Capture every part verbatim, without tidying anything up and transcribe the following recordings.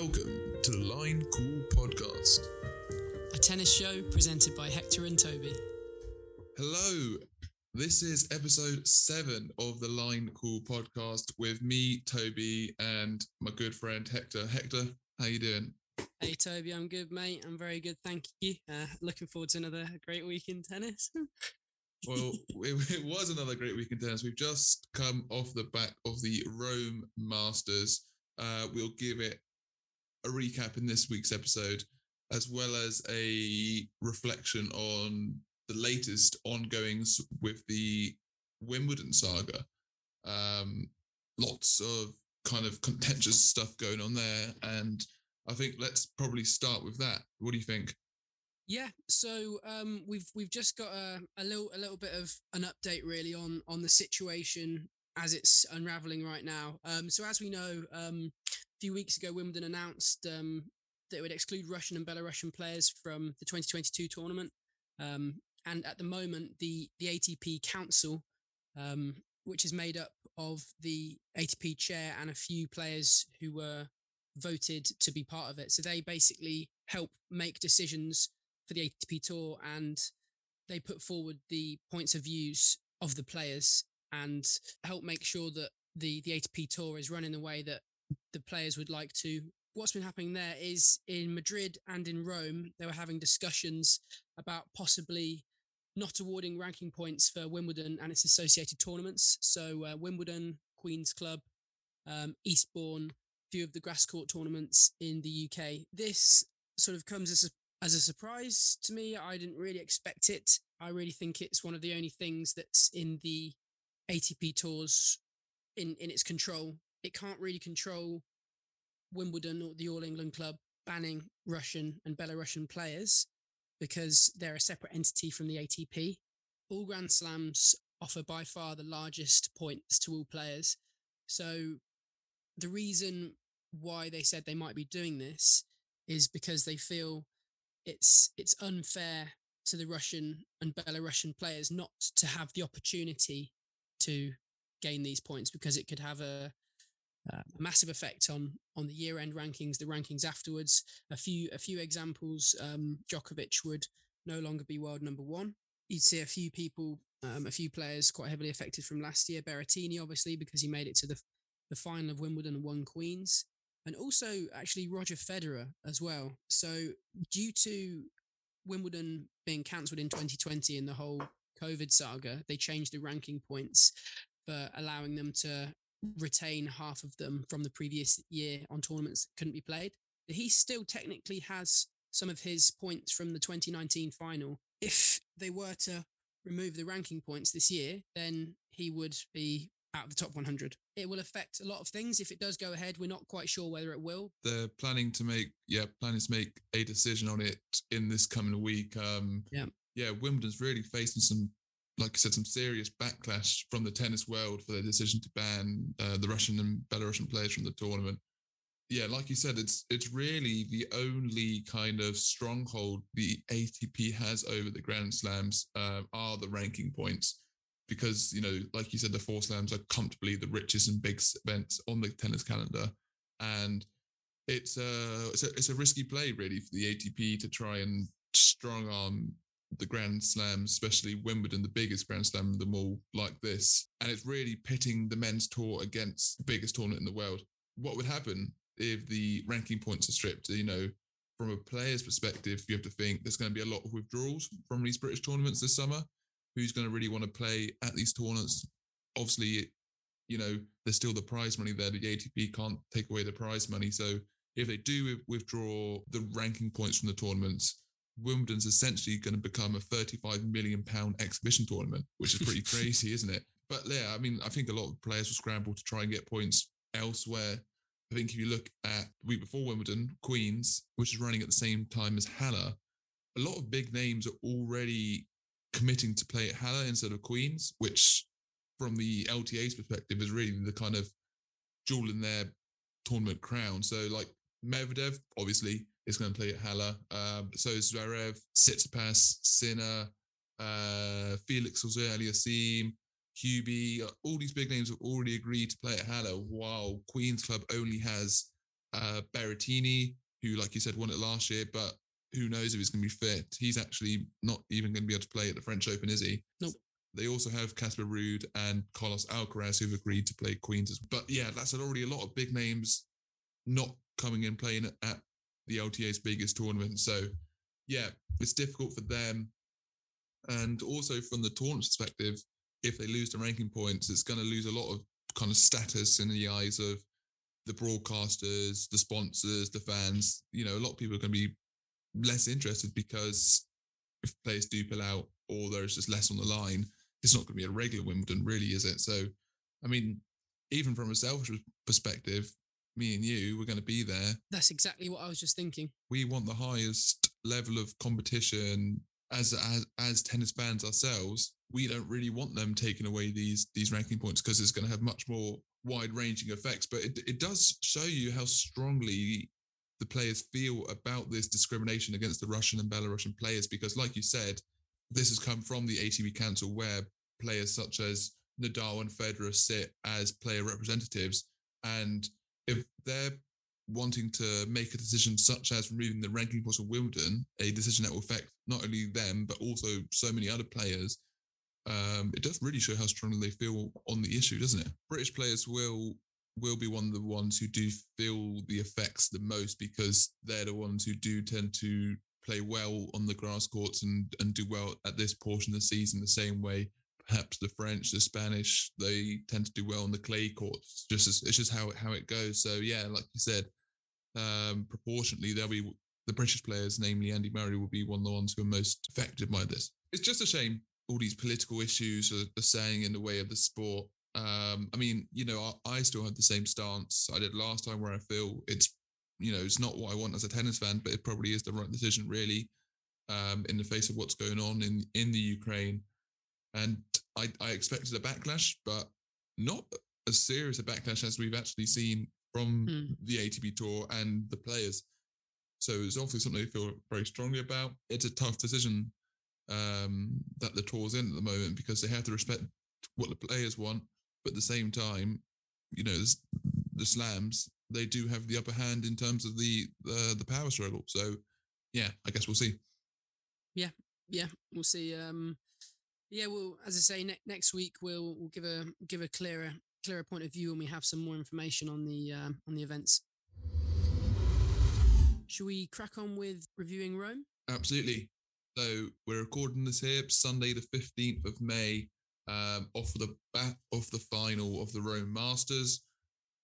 Welcome to the Line Call Podcast, a tennis show presented by Hector and Toby. Hello, this is episode seven of the Line Call Podcast with me, Toby, and my good friend Hector. Hector, how you doing? Hey Toby, I'm good, mate. I'm very good, thank you. Uh, looking forward to another great week in tennis. Well, it, it was another great week in tennis. We've just come off the back of the Rome Masters. Uh, we'll give it a recap in this week's episode, as well as a reflection on the latest ongoings with the Wimbledon saga. Um, lots of kind of contentious stuff going on there, and I think let's probably start with that. What do you think? Yeah, so um, we've we've just got a, a little a little bit of an update really on on the situation as it's unraveling right now. Um, so as we know, um, a few weeks ago, Wimbledon announced um, that it would exclude Russian and Belarusian players from the twenty twenty-two tournament. Um, and at the moment, the the A T P Council, um, which is made up of the A T P chair and a few players who were voted to be part of it. So they basically help make decisions for the A T P Tour, and they put forward the points of views of the players and help make sure that the, the A T P Tour is run in the way that the players would like to. What's been happening there is in Madrid and in Rome, they were having discussions about possibly not awarding ranking points for Wimbledon and its associated tournaments. So uh, Wimbledon, Queen's Club, um, Eastbourne, few of the grass court tournaments in the U K. This sort of comes as a, as a surprise to me. I didn't really expect it. I really think it's one of the only things that's in the A T P Tour's in, in its control. It can't really control Wimbledon or the All England Club banning Russian and Belarusian players because they're a separate entity from the A T P. All Grand Slams offer by far the largest points to all players. So the reason why they said they might be doing this is because they feel it's it's unfair to the Russian and Belarusian players not to have the opportunity to gain these points, because it could have a, a massive effect on on the year-end rankings, the rankings afterwards. A few a few examples: um, Djokovic would no longer be world number one. You'd see a few people, um, a few players quite heavily affected from last year. Berrettini, obviously, because he made it to the the final of Wimbledon and won Queen's, and also actually Roger Federer as well. So due to Wimbledon being cancelled in twenty twenty and the whole COVID saga, they changed the ranking points for allowing them to retain half of them from the previous year on tournaments that couldn't be played. He still technically has some of his points from the twenty nineteen final. If they were to remove the ranking points this year, then he would be out of the top one hundred. It will affect a lot of things. If it does go ahead, we're not quite sure whether it will. They're planning to make, yeah, planning to make a decision on it in this coming week. Um, yeah. Yeah, Wimbledon's really facing some, like I said, some serious backlash from the tennis world for their decision to ban uh, the Russian and Belarusian players from the tournament. Yeah, like you said, it's it's really the only kind of stronghold the A T P has over the Grand Slams uh, are the ranking points. Because, you know, like you said, the four slams are comfortably the richest and biggest events on the tennis calendar. And it's a, it's a, it's a risky play, really, for the A T P to try and strong arm the Grand Slams, especially Wimbledon, the biggest Grand Slam of them all, like this. And it's really pitting the men's tour against the biggest tournament in the world. What would happen if the ranking points are stripped? You know, from a player's perspective, you have to think there's going to be a lot of withdrawals from these British tournaments this summer. Who's going to really want to play at these tournaments? Obviously, you know, there's still the prize money there. The A T P can't take away the prize money. So if they do withdraw the ranking points from the tournaments, Wimbledon's essentially going to become a thirty-five million pounds exhibition tournament, which is pretty crazy, isn't it? But yeah, I mean, I think a lot of players will scramble to try and get points elsewhere. I think if you look at the week before Wimbledon, Queen's, which is running at the same time as Halle, a lot of big names are already committing to play at Halle instead of Queen's, which from the L T A's perspective is really the kind of jewel in their tournament crown. So like Medvedev, obviously, is going to play at Halle. Um, so Zverev, Tsitsipas, Sinner, uh, Felix Auger-Aliassime, Hubie, all these big names have already agreed to play at Halle, while Queen's Club only has uh, Berrettini, who, like you said, won it last year, but who knows if he's going to be fit. He's actually not even going to be able to play at the French Open, is he? Nope. They also have Kasper Ruud and Carlos Alcaraz, who've agreed to play Queen's. But yeah, that's already a lot of big names not coming in playing at the L T A's biggest tournament. So yeah, it's difficult for them. And also from the tournament perspective, if they lose the ranking points, it's going to lose a lot of kind of status in the eyes of the broadcasters, the sponsors, the fans. You know, a lot of people are going to be less interested because if players do pull out or there's just less on the line, it's not going to be a regular Wimbledon, really, is it? So, I mean, even from a selfish perspective, me and you, we're going to be there. That's exactly what I was just thinking. We want the highest level of competition as as, as tennis fans ourselves. We don't really want them taking away these these ranking points because it's going to have much more wide-ranging effects. But it, it does show you how strongly the players feel about this discrimination against the Russian and Belarusian players, because like you said, this has come from the A T P Council, where players such as Nadal and Federer sit as player representatives. And if they're wanting to make a decision such as removing the ranking points of Wimbledon, a decision that will affect not only them, but also so many other players, um, it does really show how strongly they feel on the issue, doesn't it? British players will will be one of the ones who do feel the effects the most, because they're the ones who do tend to play well on the grass courts and, and do well at this portion of the season, the same way perhaps the French, the Spanish, they tend to do well on the clay courts. Just as, it's just how it, how it goes. So yeah, like you said, um, proportionately, there'll be the British players, namely Andy Murray, will be one of the ones who are most affected by this. It's just a shame all these political issues are, are standing in the way of the sport. Um, I mean, you know, I, I still have the same stance I did last time, where I feel it's, you know, it's not what I want as a tennis fan, but it probably is the right decision, really, um, in the face of what's going on in, in the Ukraine. And I, I expected a backlash, but not as serious a backlash as we've actually seen from mm. the A T P Tour and the players. So it's obviously something I feel very strongly about. It's a tough decision um, that the tour's in at the moment, because they have to respect what the players want. But at the same time, you know, the slams, they do have the upper hand in terms of the uh, the power struggle. So, yeah, I guess we'll see. Yeah, yeah, we'll see. Um, yeah, well, as I say, ne- next week we'll we'll give a give a clearer clearer point of view when we have some more information on the uh, on the events. Should we crack on with reviewing Rome? Absolutely. So we're recording this here Sunday, the fifteenth of May. Um, off the back off the final of the Rome Masters.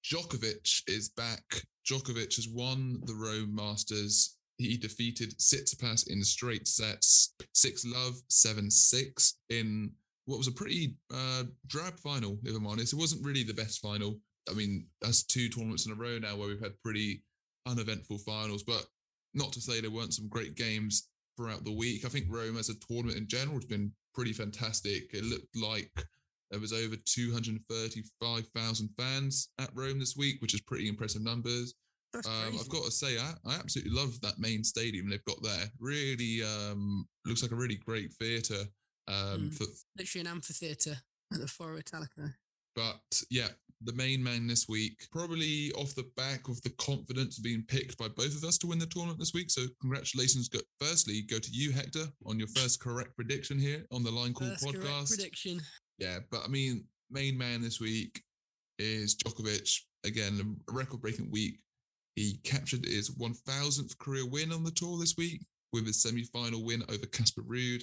Djokovic is back. Djokovic has won the Rome Masters. He defeated Tsitsipas in straight sets, six love, seven six, in what was a pretty uh, drab final, if I'm honest. It wasn't really the best final. I mean, that's two tournaments in a row now where we've had pretty uneventful finals, but not to say there weren't some great games throughout the week. I think Rome as a tournament in general has been pretty fantastic. It looked like there was over two hundred thirty-five thousand fans at Rome this week, which is pretty impressive numbers. Um, I've got to say, I, I absolutely love that main stadium they've got there. Really um, looks like a really great theatre. Um, mm. for, Literally an amphitheatre at the Foro Italico. But yeah, the main man this week, probably off the back of the confidence of being picked by both of us to win the tournament this week. So congratulations. Go, firstly, go to you, Hector, on your first correct prediction here on the Line Call Podcast. First correct prediction. Yeah, but I mean, main man this week is Djokovic. Again, a record-breaking week. He captured his one thousandth career win on the tour this week with his semi-final win over Kasper Ruud.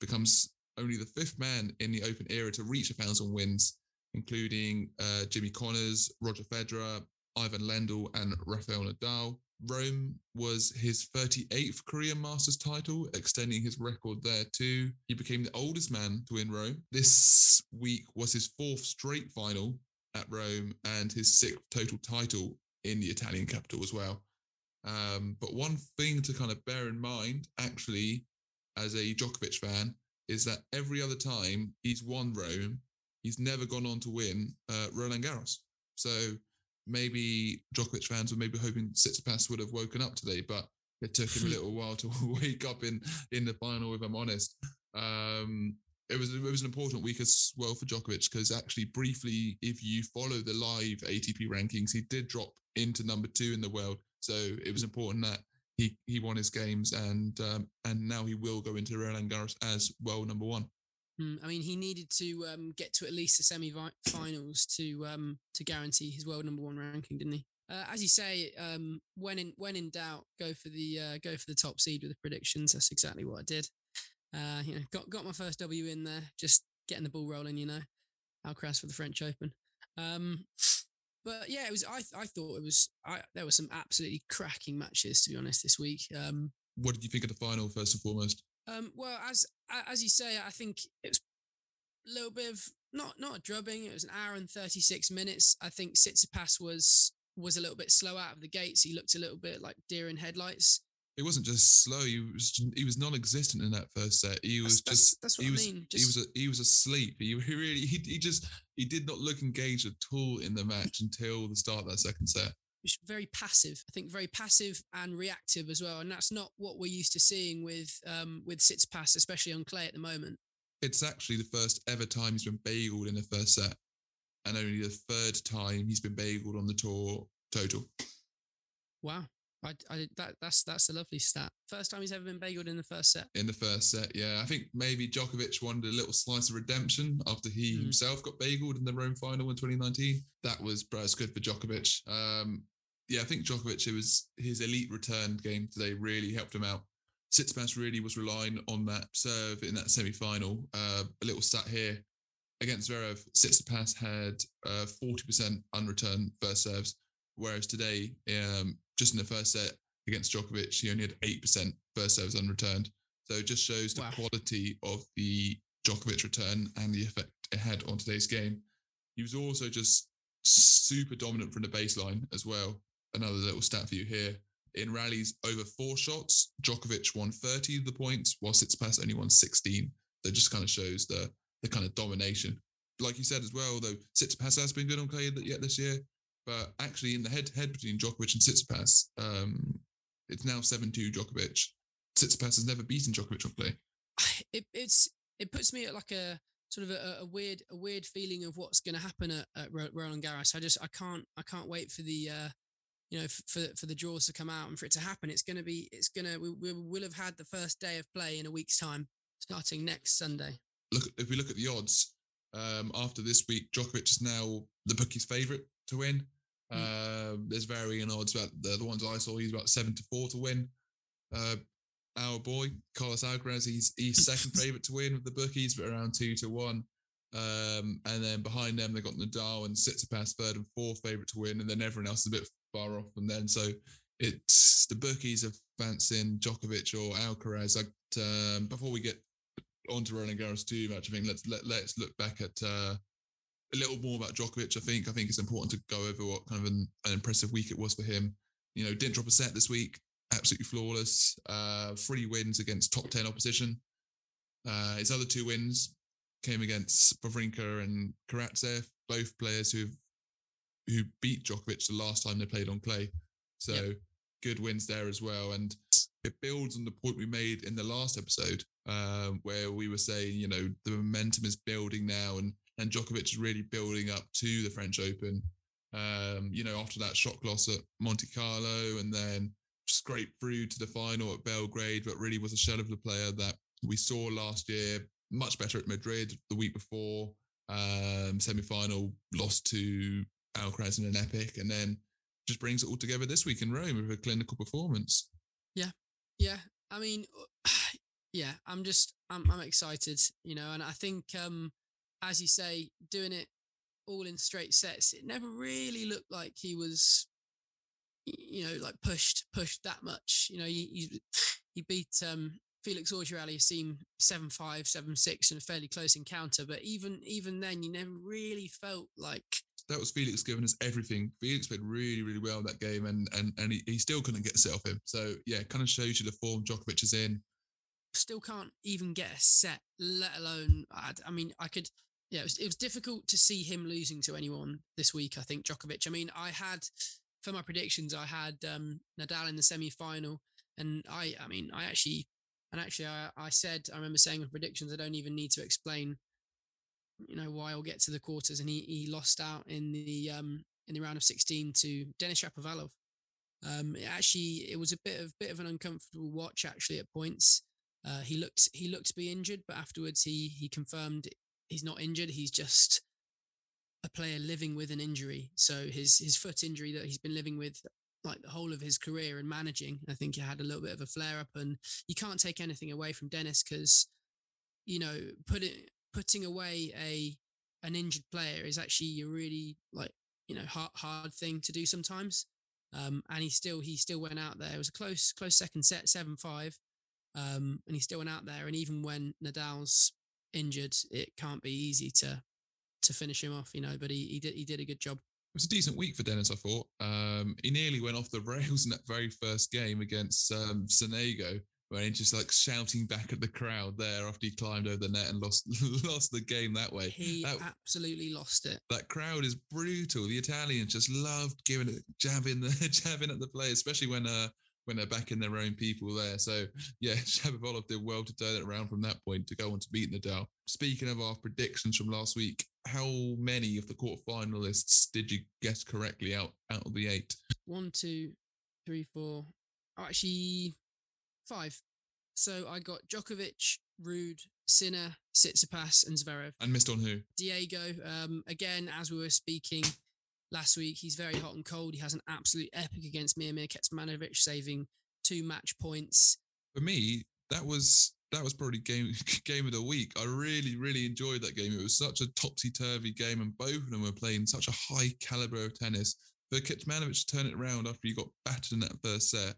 Becomes only the fifth man in the Open era to reach one thousand wins, including uh, Jimmy Connors, Roger Federer, Ivan Lendl, and Rafael Nadal. Rome was his thirty-eighth career Masters title, extending his record there too. He became the oldest man to win Rome. This week was his fourth straight final at Rome and his sixth total title in the Italian capital as well. Um, but one thing to kind of bear in mind, actually, as a Djokovic fan, is that every other time he's won Rome, he's never gone on to win uh, Roland Garros. So maybe Djokovic fans were maybe hoping Tsitsipas would have woken up today, but it took him a little while to wake up in, in the final, if I'm honest. Um, it was it was an important week as well for Djokovic, because actually briefly, if you follow the live A T P rankings, he did drop into number two in the world. So it was important that he he won his games, and um, and now he will go into Roland Garros as world number one. Mm, I mean, he needed to um, get to at least the semi-finals to um, to guarantee his world number one ranking, didn't he? Uh, as you say, um, when in when in doubt, go for the uh, go for the top seed with the predictions. That's exactly what I did. Uh, you know, got got my first W in there, just getting the ball rolling. You know, Alcaraz for the French Open. Um, but yeah, it was. I I thought it was. I, there were some absolutely cracking matches, to be honest, this week. Um, what did you think of the final, first and foremost? Um, well, as as you say, I think it was a little bit of not not a drubbing. It was an hour and thirty six minutes. I think Tsitsipas was was a little bit slow out of the gates. He looked a little bit like deer in headlights. It wasn't just slow. He was he was non-existent in that first set. He was that's, just that's, that's what he I was mean. Just, he was a, he was asleep. He really he he just he did not look engaged at all in the match until the start of that second set. Very passive, I think, very passive and reactive as well. And that's not what we're used to seeing with um, with Tsitsipas, especially on clay at the moment. It's actually the first ever time he's been bageled in the first set, and only the third time he's been bageled on the tour total. Wow. I, I, that, that's that's a lovely stat. First time he's ever been bageled in the first set. In the first set, yeah. I think maybe Djokovic wanted a little slice of redemption after he mm. himself got bageled in the Rome final in twenty nineteen. That was, that was good for Djokovic. Um, yeah, I think Djokovic, it was his elite return game today really helped him out. Tsitsipas really was relying on that serve in that semi-final. Uh, a little stat here. Against Zverev, Tsitsipas had uh, forty percent unreturned first serves, whereas today, um, just in the first set against Djokovic, he only had eight percent first serves unreturned. So it just shows the wow. quality of the Djokovic return and the effect it had on today's game. He was also just super dominant from the baseline as well. Another little stat for you here. In rallies over four shots, Djokovic won thirty of the points, while Tsitsipas only won sixteen. So it just kind of shows the the kind of domination. Like you said as well, though, Tsitsipas has been good on clay yet this year. But actually, in the head-to-head between Djokovic and Tsitsipas, um, it's now seven two Djokovic. Tsitsipas has never beaten Djokovic on clay. It it's it puts me at like a sort of a, a weird a weird feeling of what's going to happen at, at Roland Garros. I just I can't I can't wait for the uh, you know for for the draws to come out and for it to happen. It's gonna be it's gonna we we will have had the first day of play in a week's time, starting next Sunday. Look, if we look at the odds um, after this week, Djokovic is now the bookie's favourite to win. Mm. Uh, there's varying odds about the, the ones I saw. He's about seven to four to win. Uh, our boy Carlos Alcaraz, he's he's second favourite to win with the bookies, but around two to one. Um, and then behind them, they got Nadal and Tsitsipas, third and fourth favourite to win, and then everyone else is a bit far off. And then so it's the bookies are fancying Djokovic or Alcaraz. I, um, before we get onto Roland Garros too much, I think let's let, let's look back at. Uh, A little more about Djokovic. I think I think it's important to go over what kind of an, an impressive week it was for him. You know, didn't drop a set this week. Absolutely flawless. Uh, three wins against top ten opposition. Uh, his other two wins came against Wawrinka and Karatsev, both players who who beat Djokovic the last time they played on clay. So yep. Good wins there as well. And it builds on the point we made in the last episode uh, where we were saying, you know, the momentum is building now and And Djokovic is really building up to the French Open. Um, you know, after that shock loss at Monte Carlo and then scraped through to the final at Belgrade, but really was a shell of the player that we saw last year, much better at Madrid the week before. Um, semi-final, lost to Alcaraz in an epic, and then just brings it all together this week in Rome with a clinical performance. Yeah, yeah. I mean, yeah, I'm just, I'm, I'm excited, you know, and I think... Um, as you say, doing it all in straight sets, it never really looked like he was, you know, like pushed, pushed that much. You know, he he beat um, Felix Auger-Aliassime seven five, seven six in a fairly close encounter. But even even then, you never really felt like... That was Felix giving us everything. Felix played really, really well in that game and and, and he, he still couldn't get a set off him. So, yeah, kind of shows you the form Djokovic is in. Still can't even get a set, let alone... I'd, I mean, I could... Yeah, it was, it was difficult to see him losing to anyone this week, I think, Djokovic. I mean, I had, for my predictions, I had um, Nadal in the semi-final. And I I mean, I actually, and actually I, I said, I remember saying with predictions, I don't even need to explain, you know, why I'll get to the quarters. And he, he lost out in the um, in the round of sixteen to Denis Shapovalov. Um, it actually, it was a bit of bit of an uncomfortable watch actually at points. Uh, he looked he looked to be injured, but afterwards he he confirmed he's not injured. He's just a player living with an injury. So his his foot injury that he's been living with like the whole of his career and managing, I think he had a little bit of a flare up, and you can't take anything away from Denis because, you know, put it, putting away a an injured player is actually a really like you know hard hard thing to do sometimes. Um, and he still he still went out there. It was a close close second set, seven five. Um, and he still went out there. And even when Nadal's injured, it can't be easy to to finish him off, you know. But he he did he did a good job. It was a decent week for Denis, I thought. Um, he nearly went off the rails in that very first game against um, Sonego, where he just like shouting back at the crowd there after he climbed over the net and lost lost the game that way. He that, absolutely lost it. That crowd is brutal. The Italians just loved giving it, jabbing the jabbing at the players, especially when uh, when they're backing their own people there. So yeah, Shapovalov did well to turn it around from that point to go on to beat Nadal. Speaking of our predictions from last week, how many of the quarterfinalists did you guess correctly out, out of the eight? One, two, three, four. Oh, actually, five. So I got Djokovic, Ruud, Sinner, Tsitsipas, and Zverev. And missed on who? Diego. Um, again, as we were speaking last week, he's very hot and cold. He has an absolute epic against Miomir Kecmanovic, saving two match points. For me, that was that was probably game game of the week. I really, really enjoyed that game. It was such a topsy-turvy game, and both of them were playing such a high caliber of tennis. For Kecmanovic to turn it around after he got battered in that first set,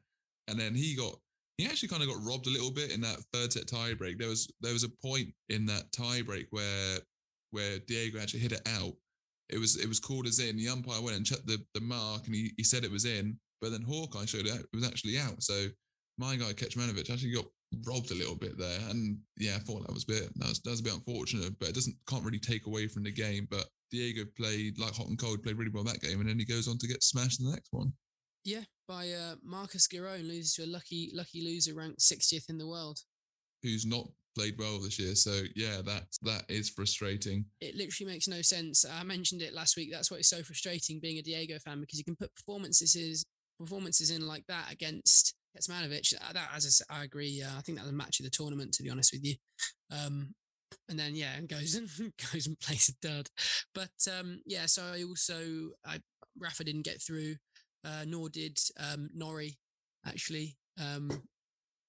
and then he got he actually kind of got robbed a little bit in that third set tiebreak. There was there was a point in that tiebreak where where Diego actually hit it out. It was it was called as in. The umpire went and checked the, the mark, and he, he said it was in. But then Hawkeye showed it, it was actually out. So my guy Kecmanovic actually got robbed a little bit there. And yeah, I thought that was a bit that was, that was a bit unfortunate. But it doesn't can't really take away from the game. But Diego played like hot and cold, played really well that game, and then he goes on to get smashed in the next one. Yeah, by uh, Marcus Giron, loses to a lucky lucky loser, ranked sixtieth in the world, who's not played well this year. So yeah, that that is frustrating. It literally makes no sense. I mentioned it last week. That's why it's so frustrating being a Diego fan, because you can put performances performances in like that against Kecmanovic. That, as I said, I agree. Uh, I think that was a match of the tournament, to be honest with you. Um, and then yeah, and goes and goes and plays a dud. But um, yeah, so I also I Rafa didn't get through, uh, nor did um, Norrie actually. Um,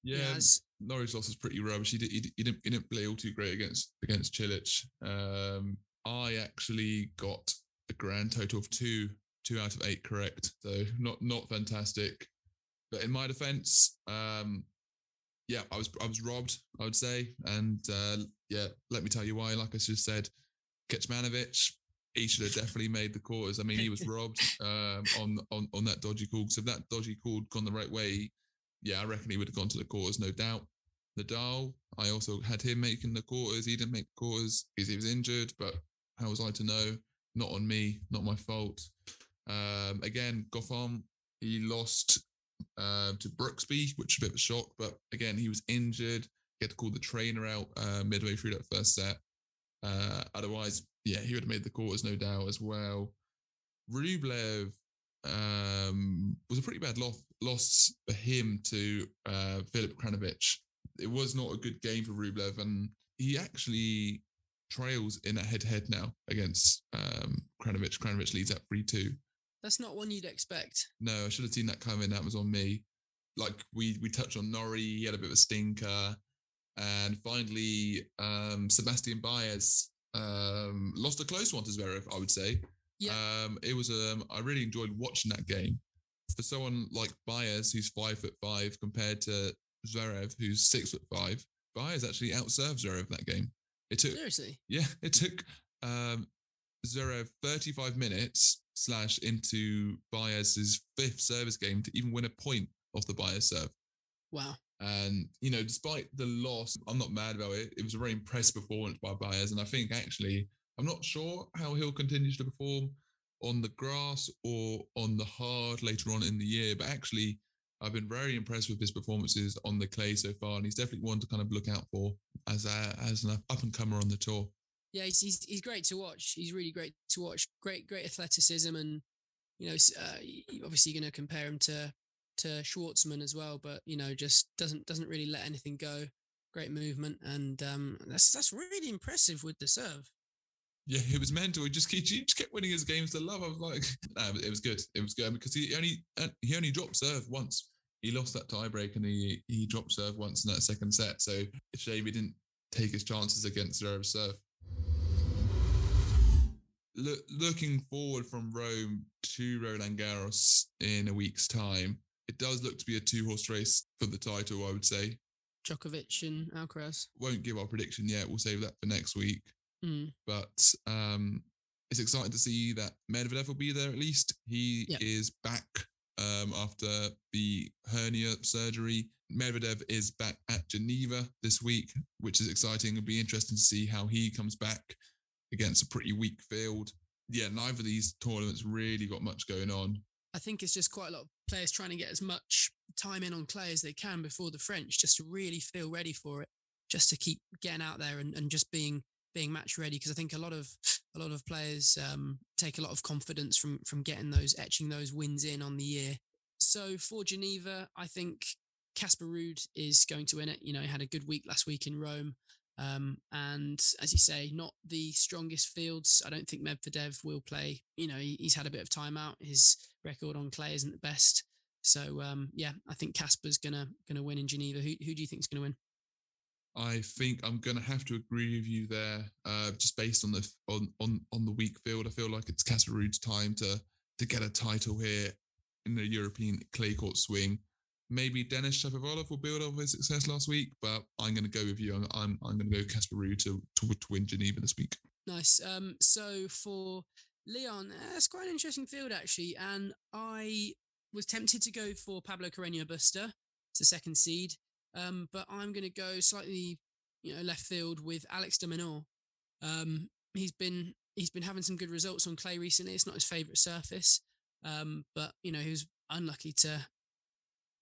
yeah. As, Norrie's loss was pretty rubbish. He, did, he, he, didn't, he didn't play all too great against against Cilic. Um, I actually got a grand total of two two out of eight correct. So not not fantastic. But in my defence, um, yeah, I was I was robbed, I would say. And uh, yeah, let me tell you why. Like I just said, Kecmanovic, he should have definitely made the quarters. I mean, he was robbed um, on, on, on that dodgy call. Because if that dodgy call had gone the right way, yeah, I reckon he would have gone to the quarters, no doubt. Nadal, I also had him making the quarters. He didn't make the quarters because he was injured, but how was I to know? Not on me, not my fault. Um, again, Goffin, he lost uh, to Brooksby, which was a bit of a shock, but again, he was injured. He had to call the trainer out uh, midway through that first set. Uh, otherwise, yeah, he would have made the quarters, no doubt, as well. Rublev, Um, was a pretty bad loss, loss for him to uh, Filip Krajinovic. It was not a good game for Rublev, and he actually trails in a head-to-head now against um, Krajinovic. Krajinovic leads at three two. That's not one you'd expect. No, I should have seen that coming. That was on me. Like, we we touched on Norrie. He had a bit of a stinker. And finally, um, Sebastian Baez um, lost a close one to Zverev, I would say. Yeah. Um, it was. Um, I really enjoyed watching that game. For someone like Baez, who's five foot five, compared to Zverev, who's six foot five, Baez actually outserved Zverev that game. It took seriously. Yeah, it took um, Zverev thirty-five minutes slash into Baez's fifth service game to even win a point off the Baez serve. Wow. And you know, despite the loss, I'm not mad about it. It was a very impressive performance by Baez, and I think actually, I'm not sure how he'll continue to perform on the grass or on the hard later on in the year, but actually I've been very impressed with his performances on the clay so far, and he's definitely one to kind of look out for as a, as an up-and-comer on the tour. Yeah, he's, he's he's great to watch. He's really great to watch. Great, great athleticism and you know, uh, obviously you're going to compare him to to Schwartzman as well, but you know, just doesn't doesn't really let anything go. Great movement, and um, that's that's really impressive with the serve. Yeah, it was mental. He just, he just kept winning his games to love. I was like, nah, it was good. It was good because he only he only dropped serve once. He lost that tiebreak and he he dropped serve once in that second set. So it's a shame he didn't take his chances against Zverev's serve. Look, looking forward from Rome to Roland Garros in a week's time, it does look to be a two-horse race for the title, I would say. Djokovic and Alcaraz. Won't give our prediction yet. We'll save that for next week. Mm. But um, it's exciting to see that Medvedev will be there at least. He yep. is back um, after the hernia surgery. Medvedev is back at Geneva this week, which is exciting. It'll be interesting to see how he comes back against a pretty weak field. Yeah, neither of these tournaments really got much going on. I think it's just quite a lot of players trying to get as much time in on clay as they can before the French, just to really feel ready for it, just to keep getting out there and, and just being being match ready. Because I think a lot of a lot of players um, take a lot of confidence from from getting those, etching those wins in on the year. So for Geneva, I think Kasper Ruud is going to win it. You know, he had a good week last week in Rome. Um, and as you say, not the strongest fields. I don't think Medvedev will play. You know, he, he's had a bit of time out. His record on clay isn't the best. So, um, yeah, I think Kasper's going to going to win in Geneva. Who who do you think is going to win? I think I'm going to have to agree with you there, uh, just based on the on, on, on the weak field. I feel like it's Kasper Ruud's time to, to get a title here in the European clay court swing. Maybe Denis Shapovalov will build off his success last week, but I'm going to go with you. I'm I'm, I'm going to go Kasper Ruud to, to, to win Geneva this week. Nice. Um, so for Leon, uh, that's quite an interesting field, actually. And I was tempted to go for Pablo Carreño Busta. It's the second seed. Um, but I'm going to go slightly, you know, left field with Alex de Minaur. Um, he's been he's been having some good results on clay recently. It's not his favourite surface. Um, but, you know, he was unlucky to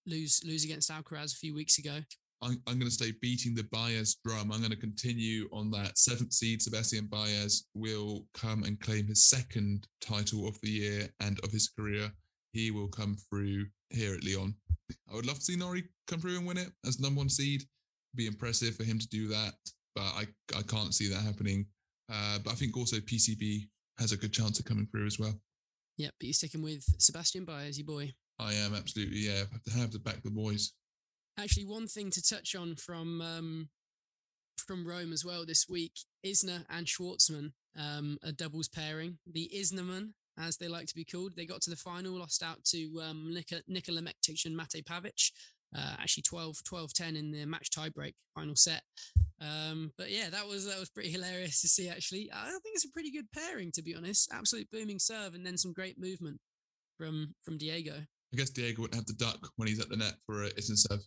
lose lose against Alcaraz a few weeks ago. I'm, I'm going to stay beating the Baez drum. I'm going to continue on that. Seventh seed Sebastian Baez will come and claim his second title of the year and of his career. He will come through here at Lyon. I would love to see Norrie come through and win it as number one seed. It'd be impressive for him to do that, but I, I can't see that happening. Uh, but I think also P C B has a good chance of coming through as well. Yeah, but you're sticking with Sebastian Baez, your boy. I am, absolutely, yeah. I have to have to back the boys. Actually, one thing to touch on from um, from Rome as well this week, Isner and Schwartzman, um, a doubles pairing. The Isnerman, as they like to be called, they got to the final, lost out to um, Nikola, Nikola Mektic and Matej Pavic. Uh, actually, twelve ten in the match tiebreak final set. Um, but yeah, that was that was pretty hilarious to see, actually. I think it's a pretty good pairing, to be honest. Absolute booming serve and then some great movement from from Diego. I guess Diego wouldn't have to duck when he's at the net for a instant serve.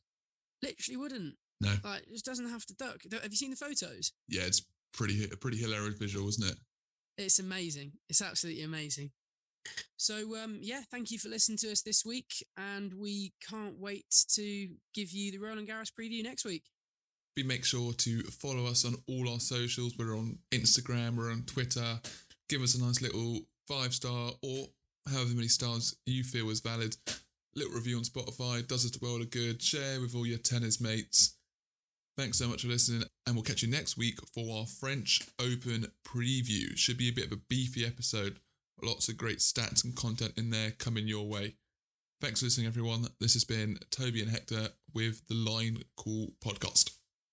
Literally wouldn't. No. Like, just doesn't have to duck. Have you seen the photos? Yeah, it's pretty a pretty hilarious visual, isn't it? It's amazing. It's absolutely amazing. So, um, yeah, thank you for listening to us this week. And we can't wait to give you the Roland Garros preview next week. Be make sure to follow us on all our socials. We're on Instagram, we're on Twitter. Give us a nice little five-star or however many stars you feel is valid. Little review on Spotify does us the world of good. Share with all your tennis mates. Thanks so much for listening, and we'll catch you next week for our French Open preview. Should be a bit of a beefy episode. Lots of great stats and content in there coming your way. Thanks for listening, everyone. This has been Toby and Hector with the Line Call Podcast.